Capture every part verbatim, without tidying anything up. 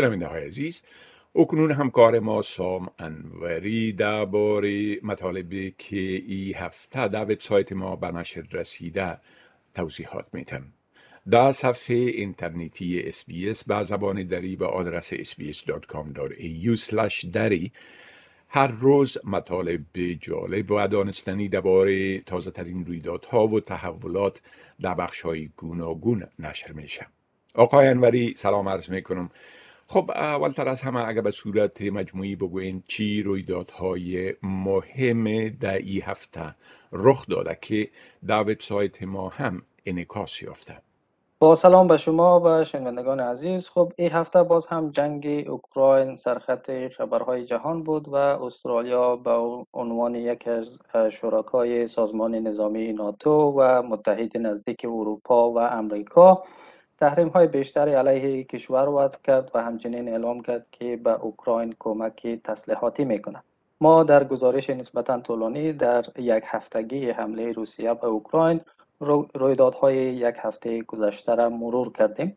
شنونده‌های عزیز، اکنون همکار ما سام انوری درباره مطالبی که این هفته در وبسایت ما به نشر رسیده توضیحات می‌دهند. در صفحه اینترنتی اس بی اس به زبان دری به آدرس اس بی اس دات کام دات ای یو اسلش دری هر روز مطالب جالب و دانستنی درباره تازه‌ترین رویدادها و تحولات در بخش‌های گوناگون نشر میشه. آقای انوری سلام عرض میکنم. خب اولتر از همه اگر به صورت مجموعی بگوین چی رویدادهای مهم در این هفته رخ داده که در وبسایت ما هم انعکاس یافته؟ با سلام به شما و شنوندگان عزیز. خب این هفته باز هم جنگ اوکراین سرخط خبرهای جهان بود و استرالیا به عنوان یکی از شرکای سازمان نظامی ناتو و متحد نزدیک اروپا و امریکا تحریم‌های بیشتری علیه کشور وضع کرد و همچنین اعلام کرد که به اوکراین کمک تسلیحاتی می‌کند. ما در گزارش نسبتاً طولانی در یک هفتگی حمله روسیه به اوکراین رویدادهای یک هفته گذشته را مرور کردیم.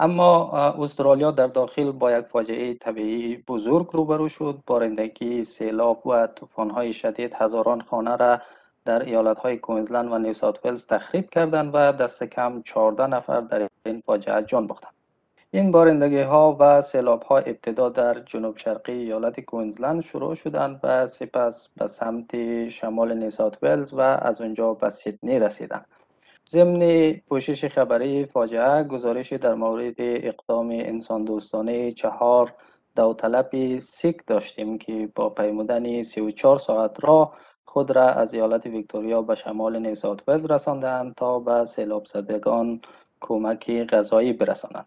اما استرالیا در داخل با یک فاجعه طبیعی بزرگ روبرو شد. بارندگی، سیلاب و طوفان‌های شدید هزاران خانه را در ایالت‌های کوینزلند و نیو ساوت ولز تخریب کردند و دست کم چهارده نفر در این فاجعه جان باختند. این بارندگی‌ها و سیلاب‌ها ابتدا در جنوب شرقی ایالت کوینزلند شروع شدند و سپس به سمت شمال نیو ساوت ولز و از آنجا به سیدنی رسیدند. ضمن پوشش خبری فاجعه، گزارش در مورد اقدام انسان دوستانه چهار داوطلب سیک داشتیم که با پیمودن سی و چهار ساعت را خود را از ایالت ویکتوریا به شمال نیو ساوت ولز رساندند تا به سیلاب زدگان کمک غذایی برسانند.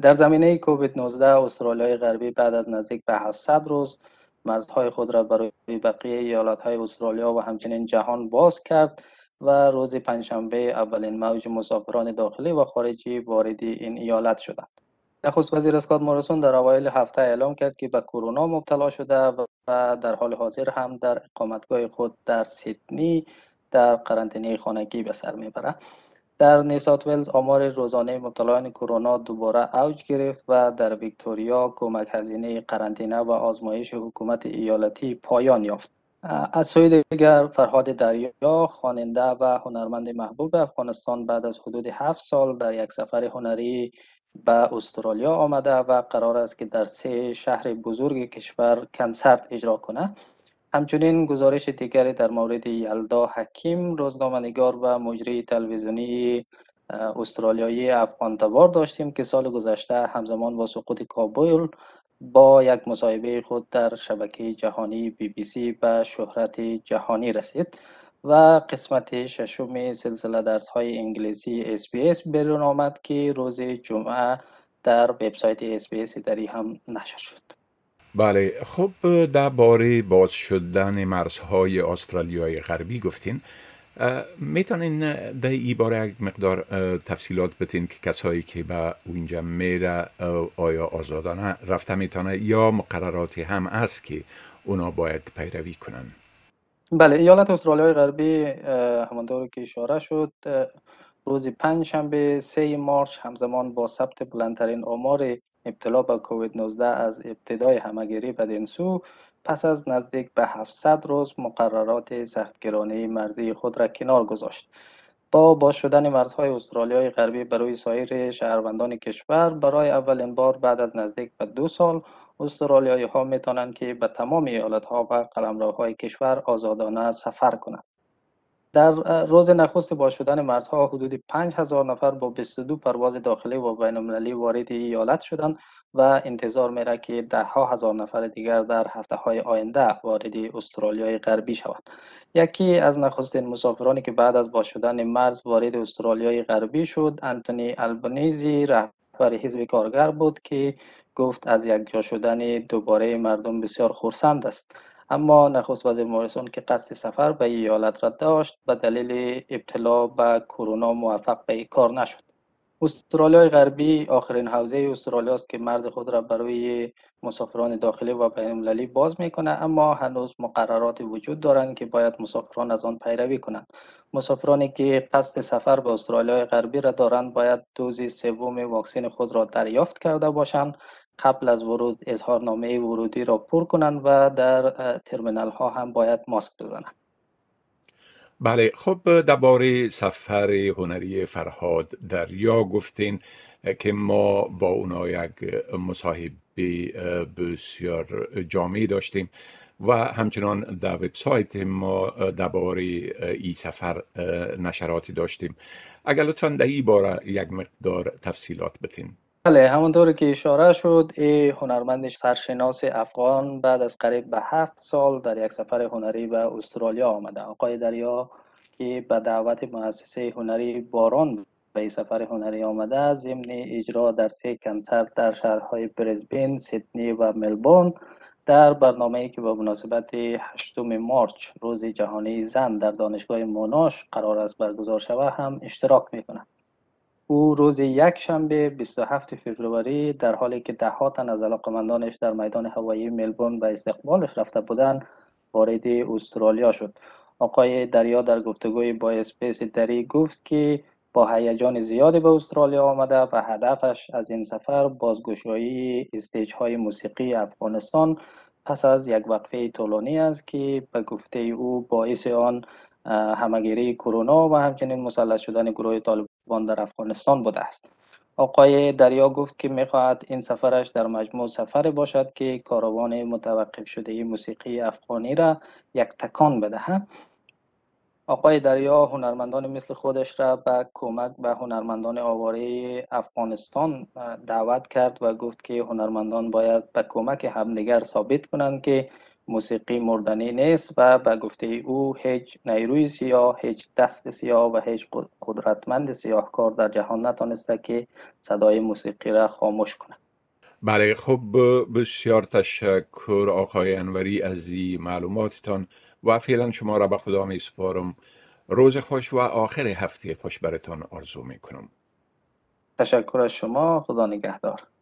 در زمینه کووید نوزده، استرالیای غربی بعد از نزدیک به هفتصد روز مرزهای خود را برای بقیه ایالت‌های استرالیا و همچنین جهان باز کرد و روز پنجشنبه اولین موج مسافران داخلی و خارجی وارد این ایالت شدند. نخست وزیر اسکات موریسون در اوایل هفته اعلام کرد که به کرونا مبتلا شده و در حال حاضر هم در اقامتگاه خود در سیدنی در قرنطینه خانگی به سر میبرد. در نیو ساوت ولز آمار روزانه مبتلایان کرونا دوباره اوج گرفت و در ویکتوریا کمک هزینه قرنطینه و آزمایش حکومت ایالتی پایان یافت. از سوی دیگر، فرهاد دریا، خواننده و هنرمند محبوب افغانستان، بعد از حدود هفت سال در یک سفر هنری به استرالیا آمده و قرار است که در سه شهر بزرگ کشور کنسرت اجرا کند. همچنین گزارش دیگری در مورد یلدا حکیم، روزنامه‌نگار و مجری تلویزیونی استرالیایی افغان‌تبار داشتیم که سال گذشته همزمان با سقوط کابل با یک مصاحبه خود در شبکه جهانی بی بی سی به شهرت جهانی رسید. و قسمت ششم سلسله درس‌های انگلیسی اس بی اس بیرون آمد که روز جمعه در وبسایت اس بی اس دری هم نشر شد. بله، خب درباره باز شدن مرزهای استرالیای غربی گفتین. میتونین در این باره یک مقدار تفصیلات بدین که کسایی که به اونجا میره آیا آزادانه رفته میتونه یا مقرراتی هم هست که اونا باید پیروی کنن؟ بله، ایالت استرالیای غربی همانطور که اشاره شد روز پنجشنبه سه مارس همزمان با ثبت بلندترین آمار ابتلا به کووید نوزده از ابتدای همه‌گیری بدین سو پس از نزدیک به هفتصد روز مقررات سختگیرانه مرزی خود را کنار گذاشت. با باز شدن مرزهای استرالیای غربی برای سایر شهروندان کشور، برای اولین بار بعد از نزدیک به دو سال استرالیایی ها می توانند که به تمام ایالت ها و قلمروهای کشور آزادانه سفر کنند. در روز نخست باز شدن مرزها حدود پنج هزار نفر با بیست و دو پرواز داخلی و بین المللی وارد ایالت شدند و انتظار می رود که ده ها هزار نفر دیگر در هفته های آینده وارد استرالیای غربی شوند. یکی از نخستین مسافرانی که بعد از باز شدن مرز وارد استرالیای غربی شد، انتونی البنیزی رهبر حزب کارگر بود که گفت از یکجا شدن دوباره مردم بسیار خرسند است. اما نخست وزیر موریسون که قصد سفر به ایالت را داشت به دلیل ابتلا به کرونا موفق به این کار نشد. استرالیای غربی آخرین حوزه استرالیا است که مرز خود را برای مسافران داخلی و بین المللی باز می‌کند، اما هنوز مقررات وجود دارند که باید مسافران از آن پیروی کنند. مسافرانی که قصد سفر به استرالیای غربی را دارند باید دوز سوم واکسن خود را دریافت کرده باشند قبل از ورود اظهارنامه ورودی را پر کنند و در ترمینال ها هم باید ماسک بزنند. بله، خب درباره سفر هنری فرهاد دریا گفتین که ما با اونا یک مصاحبه بسیار جامعی داشتیم و همچنان در وبسایت ما درباره این سفر نشراتی داشتیم. اگر لطفاً در این باره یک مقدار تفصیلات بتین. بله، همونطور که اشاره شد هنرمند سرشناس افغان بعد از قریب به هفت سال در یک سفر هنری به استرالیا آمده. آقای دریا که به دعوت مؤسسه هنری باران به این سفر هنری آمده، ضمن اجرا در سه کنسرت در شهرهای برزبین، سیدنی و ملبورن، در برنامه‌ای که با مناسبت هشتم مارچ روز جهانی زن در دانشگاه موناش قرار است برگزار شود هم اشتراک می‌کند. او روز یک شنبه بیست و هفتم فوریه در حالی که ده ها تن از علاقمندانش در میدان هوایی ملبورن به استقبالش رفته بودند وارد استرالیا شد. آقای دریا در گفتگوی با اسپیس دری گفت که با هیجان زیادی به استرالیا آمده و هدفش از این سفر بازگشایی استیج‌های موسیقی افغانستان پس از یک وقفه طولانی است که به گفته او باعث آن همگیری کرونا و همچنین مسلح شدن گروه طالبان در افغانستان بوده است. آقای دریا گفت که می‌خواهد این سفرش در مجموع سفری باشد که کاروان متوقف شده موسیقی افغانی را یک تکان بدهد. آقای دریا هنرمندان مثل خودش را به کمک به هنرمندان آواره افغانستان دعوت کرد و گفت که هنرمندان باید به کمک همدیگر ثابت کنند که موسیقی مردنی نیست و به گفته او هیچ نیروی سیاه، هیچ دست سیاه و هیچ قدرتمند سیاهکار در جهان نتوانسته که صدای موسیقی را خاموش کند. بله، خب بسیار تشکر آقای انوری از این معلوماتتان و فعلا شما را به خدا می سپارم. روز خوش و آخر هفته خوش براتان آرزو می کنم. تشکر از شما، خدا نگهدار.